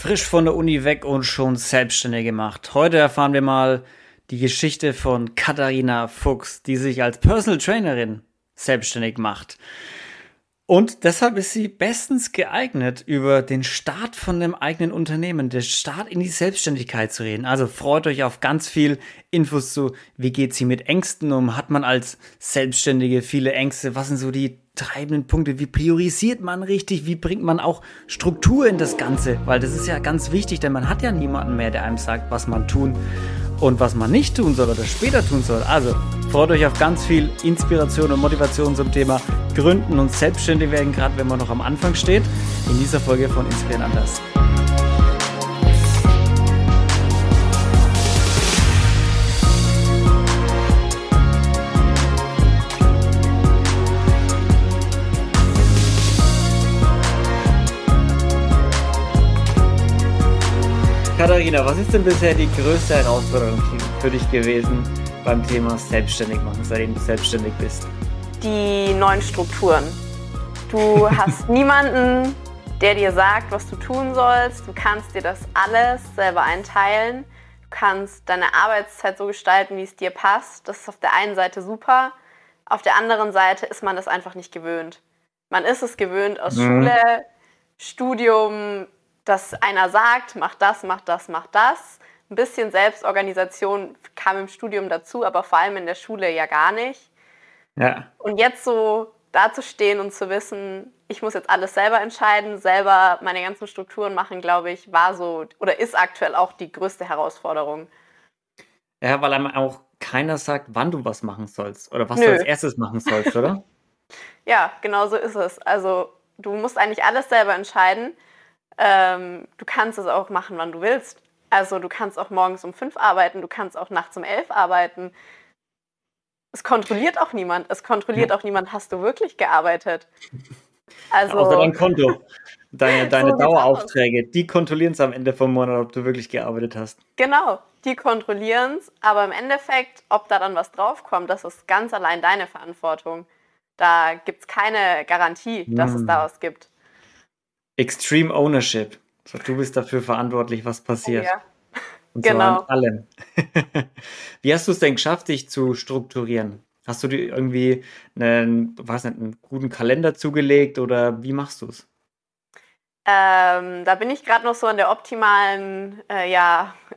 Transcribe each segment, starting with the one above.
Frisch von der Uni weg und schon selbstständig gemacht. Heute erfahren wir mal die Geschichte von Katharina Fuchs, die sich als Personal Trainerin selbstständig macht. Und deshalb ist sie bestens geeignet, über den Start von einem eigenen Unternehmen, den Start in die Selbstständigkeit zu reden. Also freut euch auf ganz viel Infos zu, wie geht sie mit Ängsten um, hat man als Selbstständige viele Ängste, was sind so die treibenden Punkte, wie priorisiert man richtig, wie bringt man auch Struktur in das Ganze, weil das ist ja ganz wichtig, denn man hat ja niemanden mehr, der einem sagt, was man tun und was man nicht tun soll oder später tun soll. Also freut euch auf ganz viel Inspiration und Motivation zum Thema Gründen und Selbstständig werden, gerade wenn man noch am Anfang steht, in dieser Folge von Inspirierend Anders. Katharina, was ist denn bisher die größte Herausforderung für dich gewesen beim Thema selbstständig machen, seitdem du selbstständig bist? Die neuen Strukturen. Du hast niemanden, der dir sagt, was du tun sollst. Du kannst dir das alles selber einteilen. Du kannst deine Arbeitszeit so gestalten, wie es dir passt. Das ist auf der einen Seite super. Auf der anderen Seite ist man das einfach nicht gewöhnt. Man ist es gewöhnt aus Schule, Studium, dass einer sagt, mach das, mach das, mach das. Ein bisschen Selbstorganisation kam im Studium dazu, aber vor allem in der Schule ja gar nicht. Ja. Und jetzt so dazustehen und zu wissen, ich muss jetzt alles selber entscheiden, selber meine ganzen Strukturen machen, glaube ich, war so oder ist aktuell auch die größte Herausforderung. Ja, weil einem auch keiner sagt, wann du was machen sollst oder was du als erstes machen sollst, oder? Ja, genau so ist es. Also du musst eigentlich alles selber entscheiden. Du kannst es auch machen, wann du willst. Also du kannst auch morgens um 5 arbeiten, du kannst auch nachts um 11 arbeiten. Es kontrolliert auch niemand. Es kontrolliert auch niemand, hast du wirklich gearbeitet? Also außer dein Konto. Deine Daueraufträge, die kontrollieren es am Ende vom Monat, ob du wirklich gearbeitet hast. Genau, die kontrollieren es. Aber im Endeffekt, ob da dann was draufkommt, das ist ganz allein deine Verantwortung. Da gibt es keine Garantie, dass es da was gibt. Extreme Ownership. So, du bist dafür verantwortlich, was passiert. Ja. Und genau. So an allem. Wie hast du es denn geschafft, dich zu strukturieren? Hast du dir irgendwie einen guten Kalender zugelegt oder wie machst du es? Da bin ich gerade noch so in der optimalen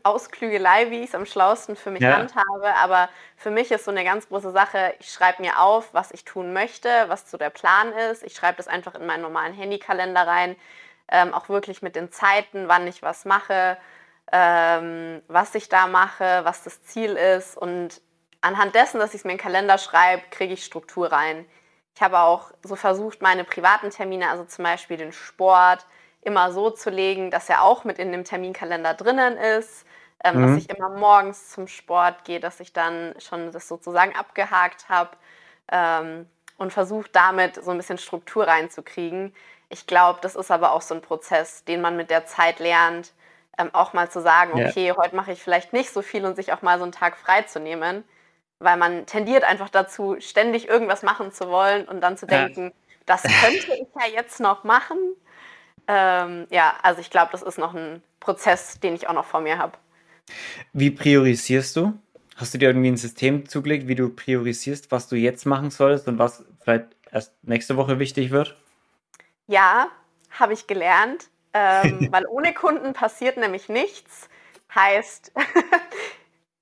Ausklügelei, wie ich es am schlausten für mich handhabe. Aber für mich ist so eine ganz große Sache, ich schreibe mir auf, was ich tun möchte, was so der Plan ist. Ich schreibe das einfach in meinen normalen Handykalender rein, auch wirklich mit den Zeiten, wann ich was mache, was ich da mache, was das Ziel ist. Und anhand dessen, dass ich es mir in den Kalender schreibe, kriege ich Struktur rein. Ich habe auch so versucht, meine privaten Termine, also zum Beispiel den Sport, immer so zu legen, dass er auch mit in dem Terminkalender drinnen ist, dass ich immer morgens zum Sport gehe, dass ich dann schon das sozusagen abgehakt habe und versuche damit so ein bisschen Struktur reinzukriegen. Ich glaube, das ist aber auch so ein Prozess, den man mit der Zeit lernt, auch mal zu sagen, okay, heute mache ich vielleicht nicht so viel und sich auch mal so einen Tag freizunehmen. Weil man tendiert einfach dazu, ständig irgendwas machen zu wollen und dann zu denken, das könnte ich ja jetzt noch machen. Also ich glaube, das ist noch ein Prozess, den ich auch noch vor mir habe. Wie priorisierst du? Hast du dir irgendwie ein System zugelegt, wie du priorisierst, was du jetzt machen sollst und was vielleicht erst nächste Woche wichtig wird? Ja, habe ich gelernt, weil ohne Kunden passiert nämlich nichts. Heißt...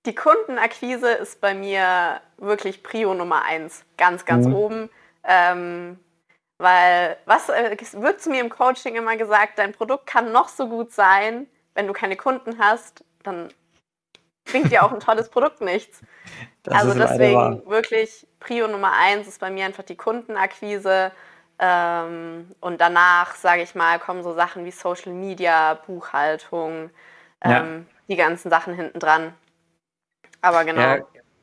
Die Kundenakquise ist bei mir wirklich Prio Nummer 1, ganz, ganz oben. Weil, wird zu mir im Coaching immer gesagt, dein Produkt kann noch so gut sein, wenn du keine Kunden hast, dann bringt dir auch ein tolles Produkt nichts. Also deswegen wirklich Prio Nummer 1 ist bei mir einfach die Kundenakquise. Und danach, sage ich mal, kommen so Sachen wie Social Media, Buchhaltung, die ganzen Sachen hinten dran. Aber genau. Ja,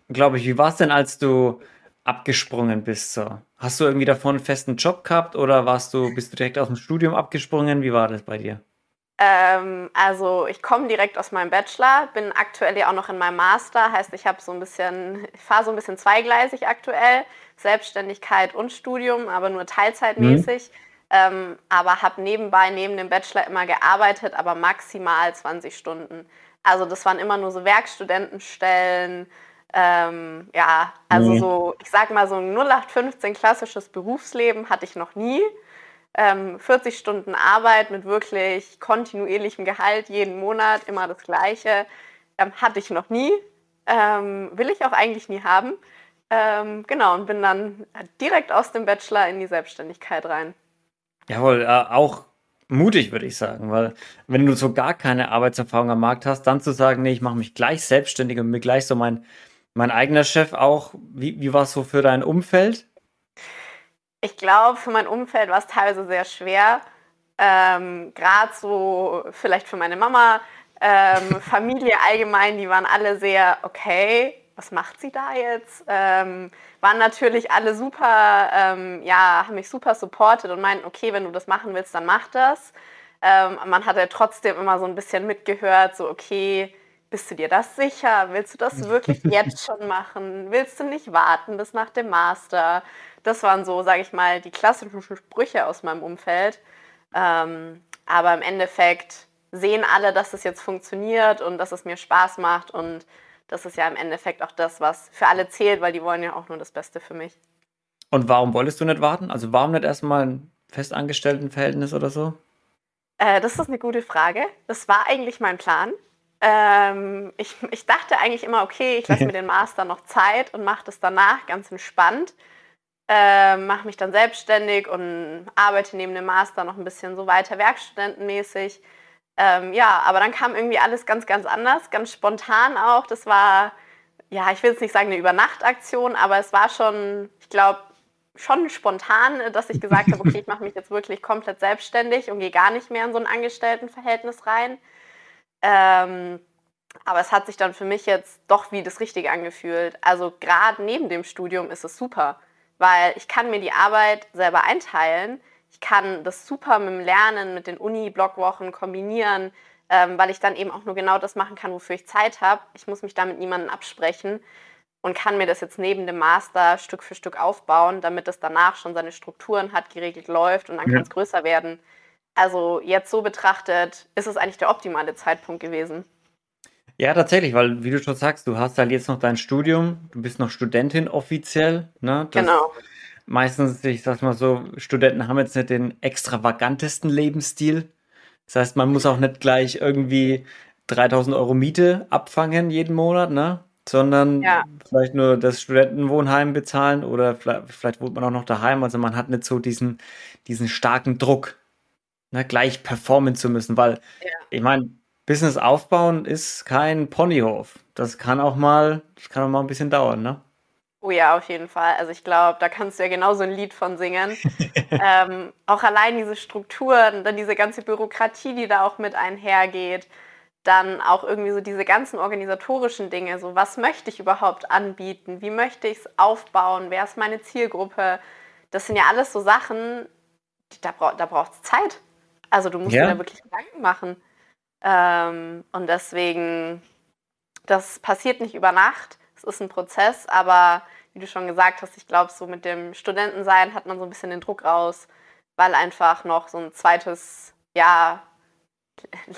glaube ich. Wie war es denn, als du abgesprungen bist? So? Hast du irgendwie davon einen festen Job gehabt oder bist du direkt aus dem Studium abgesprungen? Wie war das bei dir? Also ich komme direkt aus meinem Bachelor, bin aktuell ja auch noch in meinem Master. Heißt, ich fahre so ein bisschen zweigleisig aktuell. Selbstständigkeit und Studium, aber nur teilzeitmäßig. aber habe nebenbei, neben dem Bachelor immer gearbeitet, aber maximal 20 Stunden. Also das waren immer nur so Werkstudentenstellen, ja, also so, ich sag mal so ein 0815 klassisches Berufsleben hatte ich noch nie. 40 Stunden Arbeit mit wirklich kontinuierlichem Gehalt, jeden Monat, immer das Gleiche, hatte ich noch nie, will ich auch eigentlich nie haben. Genau, und bin dann direkt aus dem Bachelor in die Selbstständigkeit rein. Jawohl, auch mutig, würde ich sagen, weil wenn du so gar keine Arbeitserfahrung am Markt hast, dann zu sagen, nee, ich mache mich gleich selbstständig und bin gleich so mein eigener Chef auch. Wie war es so für dein Umfeld? Ich glaube, für mein Umfeld war es teilweise sehr schwer, gerade so vielleicht für meine Mama, Familie allgemein, die waren alle sehr, okay, was macht sie da jetzt? Waren natürlich alle super, ja, haben mich super supportet und meinten, okay, wenn du das machen willst, dann mach das. Man hat ja trotzdem immer so ein bisschen mitgehört, so okay, bist du dir das sicher? Willst du das wirklich jetzt schon machen? Willst du nicht warten bis nach dem Master? Das waren so, sage ich mal, die klassischen Sprüche aus meinem Umfeld. Aber im Endeffekt sehen alle, dass es jetzt funktioniert und dass es mir Spaß macht und das ist ja im Endeffekt auch das, was für alle zählt, weil die wollen ja auch nur das Beste für mich. Und warum wolltest du nicht warten? Also warum nicht erstmal ein Festangestelltenverhältnis oder so? Das ist eine gute Frage. Das war eigentlich mein Plan. Ich dachte eigentlich immer, okay, ich lasse mir den Master noch Zeit und mache das danach ganz entspannt. Mache mich dann selbstständig und arbeite neben dem Master noch ein bisschen so weiter werkstudentenmäßig. Ja, aber dann kam irgendwie alles ganz, ganz anders, ganz spontan auch. Das war, ja, ich will jetzt nicht sagen eine Übernachtaktion, aber es war schon, ich glaube, schon spontan, dass ich gesagt habe, okay, ich mache mich jetzt wirklich komplett selbstständig und gehe gar nicht mehr in so ein Angestelltenverhältnis rein. Aber es hat sich dann für mich jetzt doch wie das Richtige angefühlt. Also gerade neben dem Studium ist es super, weil ich kann mir die Arbeit selber einteilen. Ich kann das super mit dem Lernen, mit den Uni-Blockwochen kombinieren, weil ich dann eben auch nur genau das machen kann, wofür ich Zeit habe. Ich muss mich da mit niemandem absprechen und kann mir das jetzt neben dem Master Stück für Stück aufbauen, damit das danach schon seine Strukturen hat, geregelt läuft und dann kann es größer werden. Also jetzt so betrachtet, ist es eigentlich der optimale Zeitpunkt gewesen. Ja, tatsächlich, weil wie du schon sagst, du hast halt jetzt noch dein Studium, du bist noch Studentin offiziell, ne? Genau. Meistens, ich sag's mal so, Studenten haben jetzt nicht den extravagantesten Lebensstil. Das heißt, man muss auch nicht gleich irgendwie 3.000 Euro Miete abfangen jeden Monat, ne? Sondern vielleicht nur das Studentenwohnheim bezahlen oder vielleicht wohnt man auch noch daheim. Also man hat nicht so diesen starken Druck, ne, gleich performen zu müssen, weil ich meine, Business aufbauen ist kein Ponyhof. Das kann auch mal ein bisschen dauern, ne? Oh ja, auf jeden Fall. Also ich glaube, da kannst du ja genauso ein Lied von singen. Auch allein diese Strukturen, dann diese ganze Bürokratie, die da auch mit einhergeht, dann auch irgendwie so diese ganzen organisatorischen Dinge, so was möchte ich überhaupt anbieten, wie möchte ich es aufbauen, wer ist meine Zielgruppe, das sind ja alles so Sachen, da braucht es Zeit. Also du musst dir da wirklich Gedanken machen. Und deswegen, das passiert nicht über Nacht, es ist ein Prozess, aber wie du schon gesagt hast, ich glaube, so mit dem Studentensein hat man so ein bisschen den Druck raus, weil einfach noch so ein zweites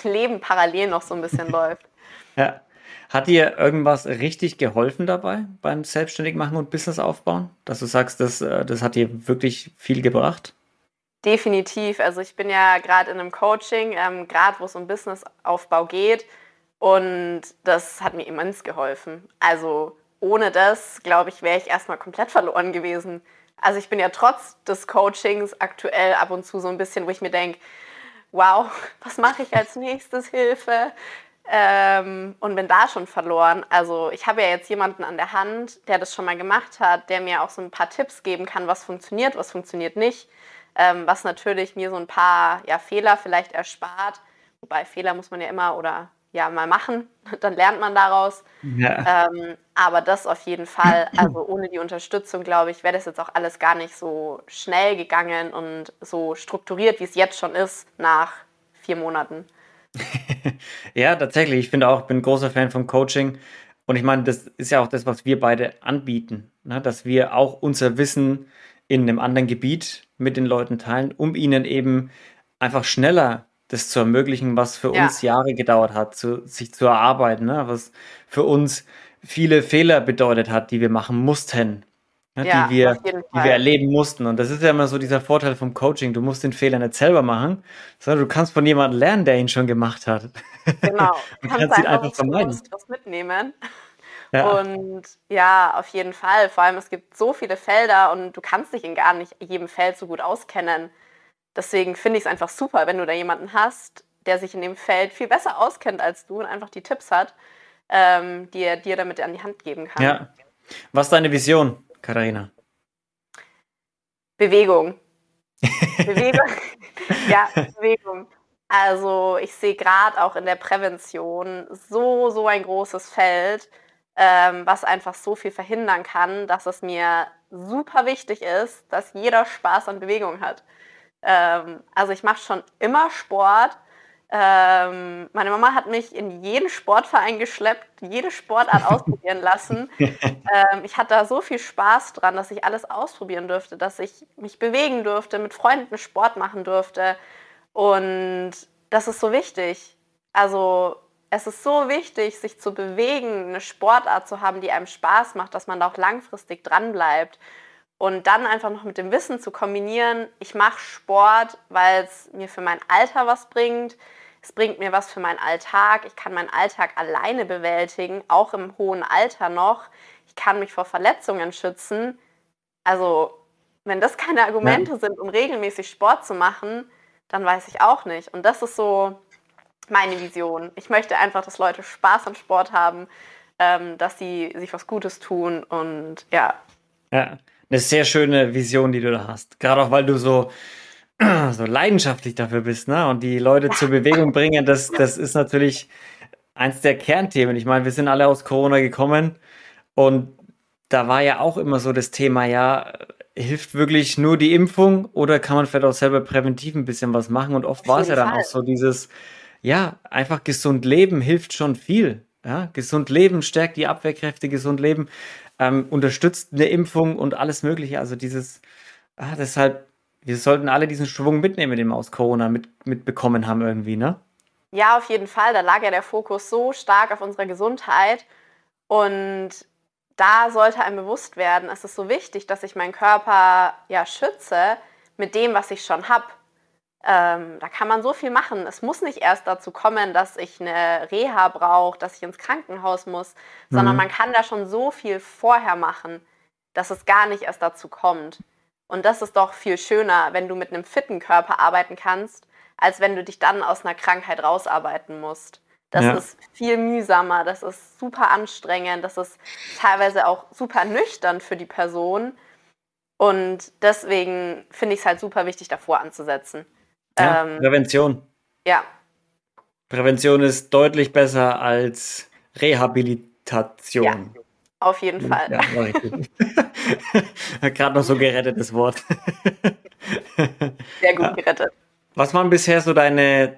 Leben parallel noch so ein bisschen läuft. Ja. Hat dir irgendwas richtig geholfen dabei, beim Selbstständigmachen und Business aufbauen? Dass du sagst, das hat dir wirklich viel gebracht? Definitiv. Also ich bin ja gerade in einem Coaching, gerade wo es um Businessaufbau geht. Und das hat mir immens geholfen. Also ohne das, glaube ich, wäre ich erstmal komplett verloren gewesen. Also ich bin ja trotz des Coachings aktuell ab und zu so ein bisschen, wo ich mir denke, wow, was mache ich als nächstes? Hilfe. Und bin da schon verloren. Also ich habe ja jetzt jemanden an der Hand, der das schon mal gemacht hat, der mir auch so ein paar Tipps geben kann, was funktioniert nicht. Was natürlich mir so ein paar Fehler vielleicht erspart. Wobei Fehler muss man ja immer mal machen, dann lernt man daraus. Ja. Aber das auf jeden Fall, also ohne die Unterstützung, glaube ich, wäre das jetzt auch alles gar nicht so schnell gegangen und so strukturiert, wie es jetzt schon ist, nach 4 Monaten. Ja, tatsächlich. Ich finde auch, ich bin ein großer Fan vom Coaching. Und ich meine, das ist ja auch das, was wir beide anbieten, ne? Dass wir auch unser Wissen in einem anderen Gebiet mit den Leuten teilen, um ihnen eben einfach schneller das zu ermöglichen, was für uns Jahre gedauert hat, sich zu erarbeiten, ne? Was für uns viele Fehler bedeutet hat, die wir machen mussten, ne? die wir erleben mussten. Und das ist ja immer so dieser Vorteil vom Coaching. Du musst den Fehler nicht selber machen, sondern du kannst von jemandem lernen, der ihn schon gemacht hat. Genau. Du kannst ihn einfach vermeiden. Was mitnehmen. Ja. Und ja, auf jeden Fall. Vor allem, es gibt so viele Felder und du kannst dich in gar nicht jedem Feld so gut auskennen. Deswegen finde ich es einfach super, wenn du da jemanden hast, der sich in dem Feld viel besser auskennt als du und einfach die Tipps hat, die er dir damit an die Hand geben kann. Ja. Was ist deine Vision, Katharina? Bewegung. Ja, Bewegung. Also ich sehe gerade auch in der Prävention so ein großes Feld, was einfach so viel verhindern kann, dass es mir super wichtig ist, dass jeder Spaß an Bewegung hat. Also ich mache schon immer Sport. Meine Mama hat mich in jeden Sportverein geschleppt, jede Sportart ausprobieren lassen. Ich hatte da so viel Spaß dran, dass ich alles ausprobieren durfte, dass ich mich bewegen durfte, mit Freunden Sport machen durfte. Und das ist so wichtig. Also es ist so wichtig, sich zu bewegen, eine Sportart zu haben, die einem Spaß macht, dass man da auch langfristig dranbleibt. Und dann einfach noch mit dem Wissen zu kombinieren, ich mache Sport, weil es mir für mein Alter was bringt. Es bringt mir was für meinen Alltag. Ich kann meinen Alltag alleine bewältigen, auch im hohen Alter noch. Ich kann mich vor Verletzungen schützen. Also, wenn das keine Argumente sind, um regelmäßig Sport zu machen, dann weiß ich auch nicht. Und das ist so meine Vision. Ich möchte einfach, dass Leute Spaß an Sport haben, dass sie sich was Gutes tun und ja. Eine sehr schöne Vision, die du da hast. Gerade auch, weil du so leidenschaftlich dafür bist, ne? Und die Leute zur Bewegung bringen, das ist natürlich eins der Kernthemen. Ich meine, wir sind alle aus Corona gekommen und da war ja auch immer so das Thema, ja, hilft wirklich nur die Impfung oder kann man vielleicht auch selber präventiv ein bisschen was machen? Und oft war es ja dann auch so dieses... Ja, einfach gesund leben hilft schon viel. Ja? Gesund leben stärkt die Abwehrkräfte, gesund leben unterstützt eine Impfung und alles Mögliche. Also deshalb, wir sollten alle diesen Schwung mitnehmen, den wir aus Corona mitbekommen haben irgendwie, ne? Ja, auf jeden Fall. Da lag ja der Fokus so stark auf unserer Gesundheit und da sollte einem bewusst werden, es ist so wichtig, dass ich meinen Körper schütze mit dem, was ich schon habe. Da kann man so viel machen. Es muss nicht erst dazu kommen, dass ich eine Reha brauche, dass ich ins Krankenhaus muss, sondern man kann da schon so viel vorher machen, dass es gar nicht erst dazu kommt. Und das ist doch viel schöner, wenn du mit einem fitten Körper arbeiten kannst, als wenn du dich dann aus einer Krankheit rausarbeiten musst. Das ist viel mühsamer, das ist super anstrengend, das ist teilweise auch super ernüchternd für die Person. Und deswegen finde ich es halt super wichtig, davor anzusetzen. Ja, Prävention. Ja. Prävention ist deutlich besser als Rehabilitation. Ja, auf jeden Fall. Ja, gerade noch so gerettetes Wort. Sehr gut gerettet. Was waren bisher so also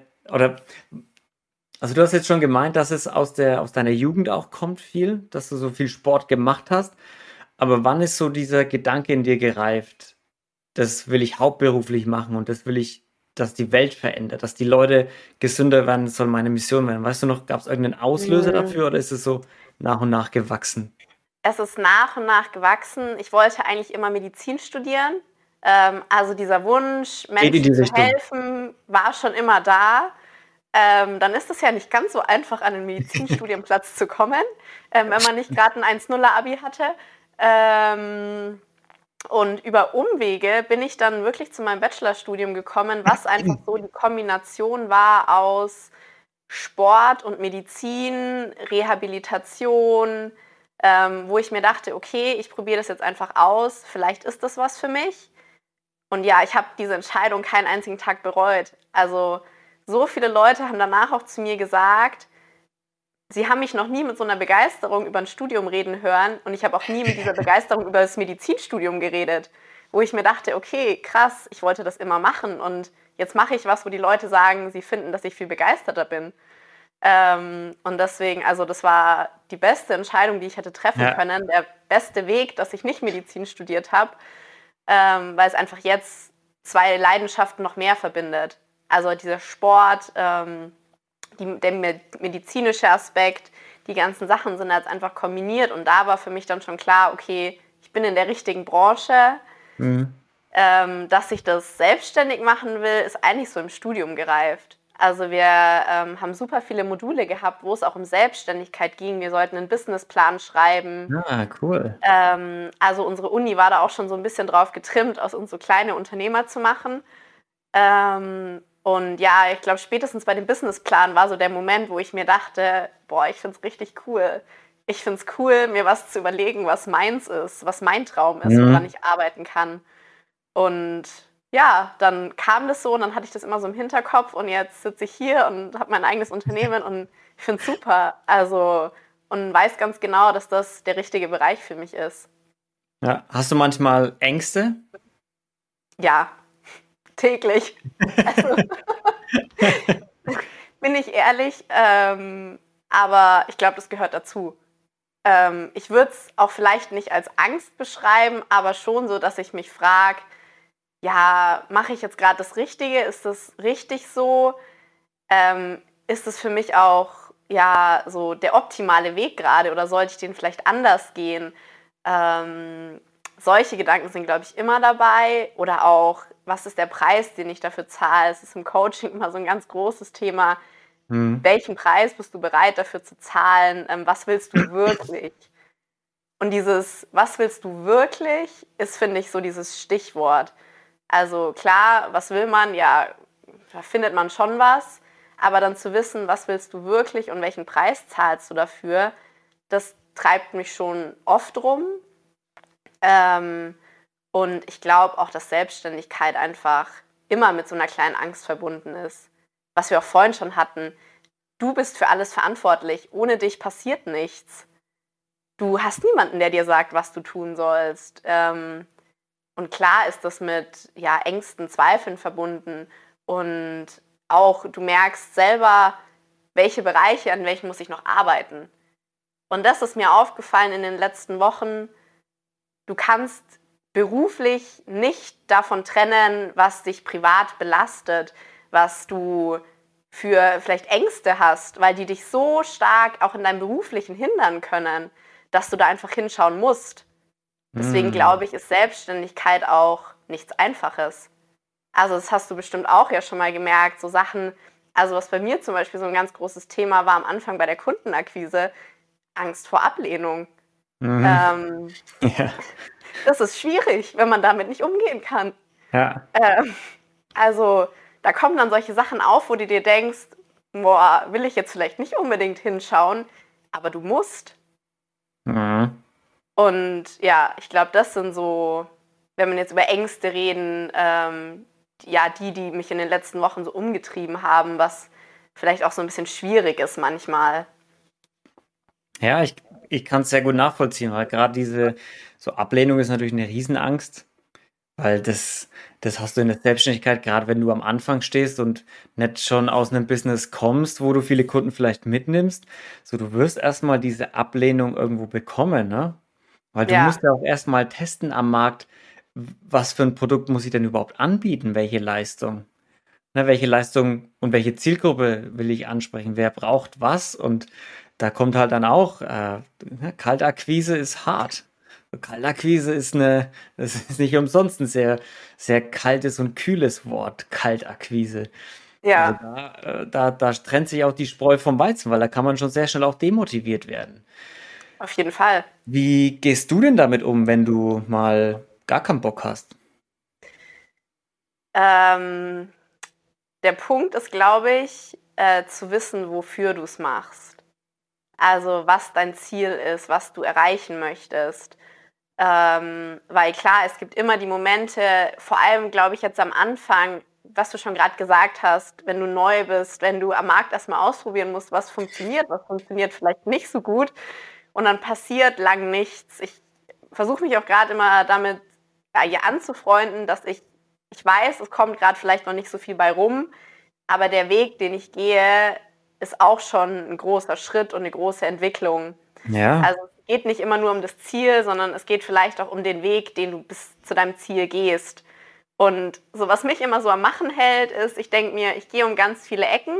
du hast jetzt schon gemeint, dass es aus deiner Jugend auch kommt viel, dass du so viel Sport gemacht hast. Aber wann ist so dieser Gedanke in dir gereift, das will ich hauptberuflich machen und das will ich, dass die Welt verändert, dass die Leute gesünder werden, das soll meine Mission werden. Weißt du noch, gab es irgendeinen Auslöser dafür oder ist es so nach und nach gewachsen? Es ist nach und nach gewachsen. Ich wollte eigentlich immer Medizin studieren. Also dieser Wunsch, Menschen zu helfen, war schon immer da. Dann ist es ja nicht ganz so einfach, an den Medizinstudienplatz zu kommen, wenn man nicht gerade ein 1.0er-Abi hatte. Und über Umwege bin ich dann wirklich zu meinem Bachelorstudium gekommen, was einfach so die Kombination war aus Sport und Medizin, Rehabilitation, wo ich mir dachte, okay, ich probiere das jetzt einfach aus, vielleicht ist das was für mich. Und ja, ich habe diese Entscheidung keinen einzigen Tag bereut. Also so viele Leute haben danach auch zu mir gesagt, sie haben mich noch nie mit so einer Begeisterung über ein Studium reden hören und ich habe auch nie mit dieser Begeisterung über das Medizinstudium geredet, wo ich mir dachte, okay, krass, ich wollte das immer machen und jetzt mache ich was, wo die Leute sagen, sie finden, dass ich viel begeisterter bin. Und deswegen, also das war die beste Entscheidung, die ich hätte treffen können, der beste Weg, dass ich nicht Medizin studiert habe. weil es einfach jetzt zwei Leidenschaften noch mehr verbindet. Also dieser Sport, der medizinische Aspekt, die ganzen Sachen sind jetzt einfach kombiniert und da war für mich dann schon klar, okay, ich bin in der richtigen Branche. Mhm. Dass ich das selbstständig machen will, ist eigentlich so im Studium gereift. Also wir haben super viele Module gehabt, wo es auch um Selbstständigkeit ging. Wir sollten einen Businessplan schreiben. Ah, cool. Also unsere Uni war da auch schon so ein bisschen drauf getrimmt, aus uns so kleine Unternehmer zu machen. Und ja, ich glaube, spätestens bei dem Businessplan war so der Moment, wo ich mir dachte, boah, ich finde es richtig cool. Ich finde es cool, mir was zu überlegen, was meins ist, was mein Traum ist, woran ich arbeiten kann. Und ja, dann kam das so und dann hatte ich das immer so im Hinterkopf und jetzt sitze ich hier und habe mein eigenes Unternehmen und ich finde es super. Also, und weiß ganz genau, dass das der richtige Bereich für mich ist. Ja, hast du manchmal Ängste? Ja, täglich. Also, bin ich ehrlich, aber ich glaube, das gehört dazu. Ich würde es auch vielleicht nicht als Angst beschreiben, aber schon so, dass ich mich frage, ja, mache ich jetzt gerade das Richtige? Ist das richtig so? Ist es für mich auch ja so der optimale Weg gerade oder sollte ich den vielleicht anders gehen? Solche Gedanken sind, glaube ich, immer dabei. Oder auch, was ist der Preis, den ich dafür zahle? Es ist im Coaching immer so ein ganz großes Thema. Mhm. Welchen Preis bist du bereit dafür zu zahlen? Was willst du wirklich? Und dieses, was willst du wirklich, ist, finde ich, so dieses Stichwort. Also klar, was will man? Ja, da findet man schon was. Aber dann zu wissen, was willst du wirklich und welchen Preis zahlst du dafür, das treibt mich schon oft rum. Und ich glaube auch, dass Selbstständigkeit einfach immer mit so einer kleinen Angst verbunden ist. Was wir auch vorhin schon hatten. Du bist für alles verantwortlich. Ohne dich passiert nichts. Du hast niemanden, der dir sagt, was du tun sollst. Und klar ist das mit ja, Ängsten, Zweifeln verbunden und auch du merkst selber, welche Bereiche, an welchen muss ich noch arbeiten. Und das ist mir aufgefallen in den letzten Wochen, du kannst beruflich nicht davon trennen, was dich privat belastet, was du für vielleicht Ängste hast, weil die dich so stark auch in deinem Beruflichen hindern können, dass du da einfach hinschauen musst. Deswegen glaube ich, ist Selbstständigkeit auch nichts Einfaches. Also das hast du bestimmt auch ja schon mal gemerkt, so Sachen, also was bei mir zum Beispiel so ein ganz großes Thema war am Anfang bei der Kundenakquise, Angst vor Ablehnung. Ja. Das ist schwierig, wenn man damit nicht umgehen kann. Ja. Also da kommen dann solche Sachen auf, wo du dir denkst, boah, will ich jetzt vielleicht nicht unbedingt hinschauen, aber du musst. Mhm. Und ja, ich glaube, das sind so, wenn man jetzt über Ängste reden, ja, die mich in den letzten Wochen so umgetrieben haben, was vielleicht auch so ein bisschen schwierig ist manchmal. Ja, ich kann es sehr gut nachvollziehen, weil gerade diese so Ablehnung ist natürlich eine Riesenangst, weil das hast du in der Selbstständigkeit, gerade wenn du am Anfang stehst und nicht schon aus einem Business kommst, wo du viele Kunden vielleicht mitnimmst, so du wirst erstmal diese Ablehnung irgendwo bekommen, ne? Weil du musst ja auch erstmal testen am Markt, was für ein Produkt muss ich denn überhaupt anbieten, welche Leistung. Ne, welche Leistung und welche Zielgruppe will ich ansprechen, wer braucht was und da kommt halt dann auch, Kaltakquise ist hart. Kaltakquise ist das ist nicht umsonst ein sehr, sehr kaltes und kühles Wort, Kaltakquise. Ja. Also da trennt sich auch die Spreu vom Weizen, weil da kann man schon sehr schnell auch demotiviert werden. Auf jeden Fall. Wie gehst du denn damit um, wenn du mal gar keinen Bock hast? Der Punkt ist, glaube ich, zu wissen, wofür du es machst. Also was dein Ziel ist, was du erreichen möchtest. Weil klar, es gibt immer die Momente, vor allem, glaube ich, jetzt am Anfang, was du schon gerade gesagt hast, wenn du neu bist, wenn du am Markt erstmal ausprobieren musst, was funktioniert vielleicht nicht so gut. Und dann passiert lang nichts. Ich versuche mich auch gerade immer damit hier anzufreunden, dass ich weiß, es kommt gerade vielleicht noch nicht so viel bei rum, aber der Weg, den ich gehe, ist auch schon ein großer Schritt und eine große Entwicklung. Ja. Also es geht nicht immer nur um das Ziel, sondern es geht vielleicht auch um den Weg, den du bis zu deinem Ziel gehst. Und so, was mich immer so am Machen hält, ist, ich denke mir, ich gehe um ganz viele Ecken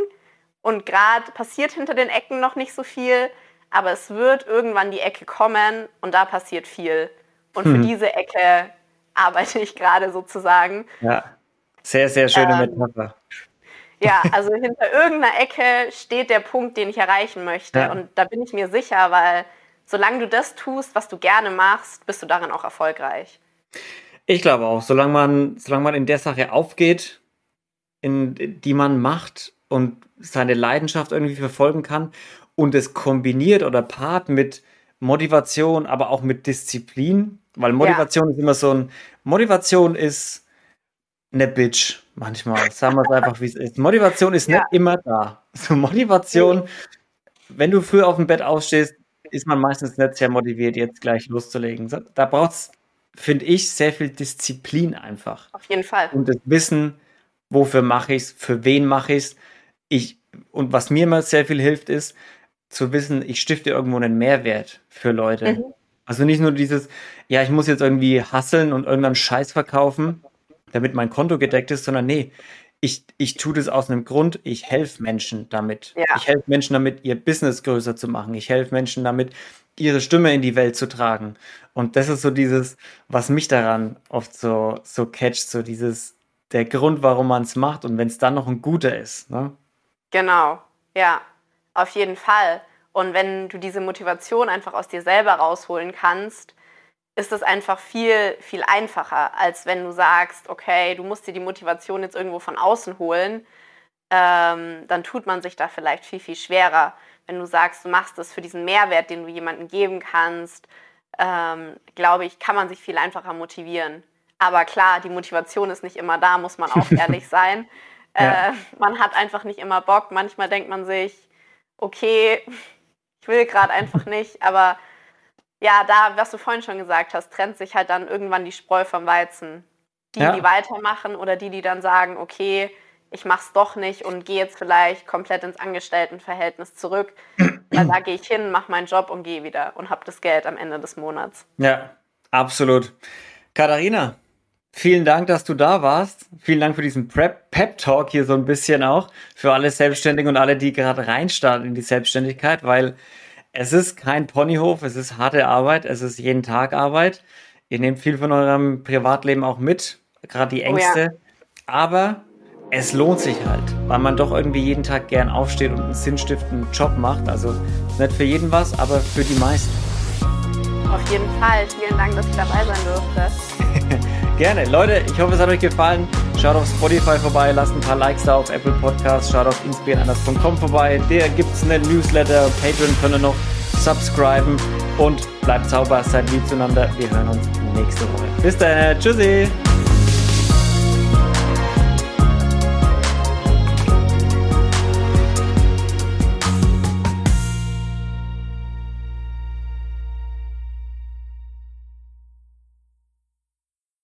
und gerade passiert hinter den Ecken noch nicht so viel, aber es wird irgendwann die Ecke kommen und da passiert viel. Und für diese Ecke arbeite ich gerade sozusagen. Ja, sehr, sehr schöne Metapher. Ja, also hinter irgendeiner Ecke steht der Punkt, den ich erreichen möchte. Ja. Und da bin ich mir sicher, weil solange du das tust, was du gerne machst, bist du darin auch erfolgreich. Ich glaube auch, solange man in der Sache aufgeht, in die man macht und seine Leidenschaft irgendwie verfolgen kann und es kombiniert oder paart mit Motivation, aber auch mit Disziplin, weil Motivation ist immer so ein, Motivation ist eine Bitch manchmal, sagen wir es einfach, wie es ist. Motivation ist nicht immer da. So, Motivation, wenn du früh auf dem Bett aufstehst, ist man meistens nicht sehr motiviert, jetzt gleich loszulegen. Da braucht es, finde ich, sehr viel Disziplin einfach. Auf jeden Fall. Und das Wissen, wofür mache ich es, für wen mache ich es. Und was mir immer sehr viel hilft, ist zu wissen, ich stifte irgendwo einen Mehrwert für Leute. Mhm. Also nicht nur dieses, ja, ich muss jetzt irgendwie hustlen und irgendeinen Scheiß verkaufen, damit mein Konto gedeckt ist, sondern nee, ich tue das aus einem Grund, ich helfe Menschen damit. Ja. Ich helfe Menschen damit, ihr Business größer zu machen. Ich helfe Menschen damit, ihre Stimme in die Welt zu tragen. Und das ist so dieses, was mich daran oft so catcht, so dieses, der Grund, warum man es macht und wenn es dann noch ein guter ist. Ne? Genau, ja, auf jeden Fall. Und wenn du diese Motivation einfach aus dir selber rausholen kannst, ist es einfach viel, viel einfacher, als wenn du sagst, okay, du musst dir die Motivation jetzt irgendwo von außen holen, dann tut man sich da vielleicht viel, viel schwerer. Wenn du sagst, du machst das für diesen Mehrwert, den du jemandem geben kannst, glaube ich, kann man sich viel einfacher motivieren. Aber klar, die Motivation ist nicht immer da, muss man auch ehrlich sein. Man hat einfach nicht immer Bock. Manchmal denkt man sich, okay, ich will gerade einfach nicht, aber ja, da, was du vorhin schon gesagt hast, trennt sich halt dann irgendwann die Spreu vom Weizen. Die weitermachen oder die dann sagen, okay, ich mach's doch nicht und gehe jetzt vielleicht komplett ins Angestelltenverhältnis zurück. Weil da gehe ich hin, mach meinen Job und gehe wieder und hab das Geld am Ende des Monats. Ja, absolut. Katharina, vielen Dank, dass du da warst. Vielen Dank für diesen Pep-Talk hier so ein bisschen auch. Für alle Selbstständigen und alle, die gerade reinstarten in die Selbstständigkeit, weil es ist kein Ponyhof, es ist harte Arbeit, es ist jeden Tag Arbeit. Ihr nehmt viel von eurem Privatleben auch mit, gerade die Ängste. Oh ja. Aber es lohnt sich halt, weil man doch irgendwie jeden Tag gern aufsteht und einen sinnstiftenden Job macht. Also nicht für jeden was, aber für die meisten. Auf jeden Fall. Vielen Dank, dass ich dabei sein durfte. Gerne. Leute, ich hoffe, es hat euch gefallen. Schaut auf Spotify vorbei, lasst ein paar Likes da auf Apple Podcasts, schaut auf inspirierendanders.com vorbei. Der gibt es einen Newsletter, Patreon könnt ihr noch subscriben und bleibt sauber, seid lieb zueinander. Wir hören uns nächste Woche. Bis dann, tschüssi!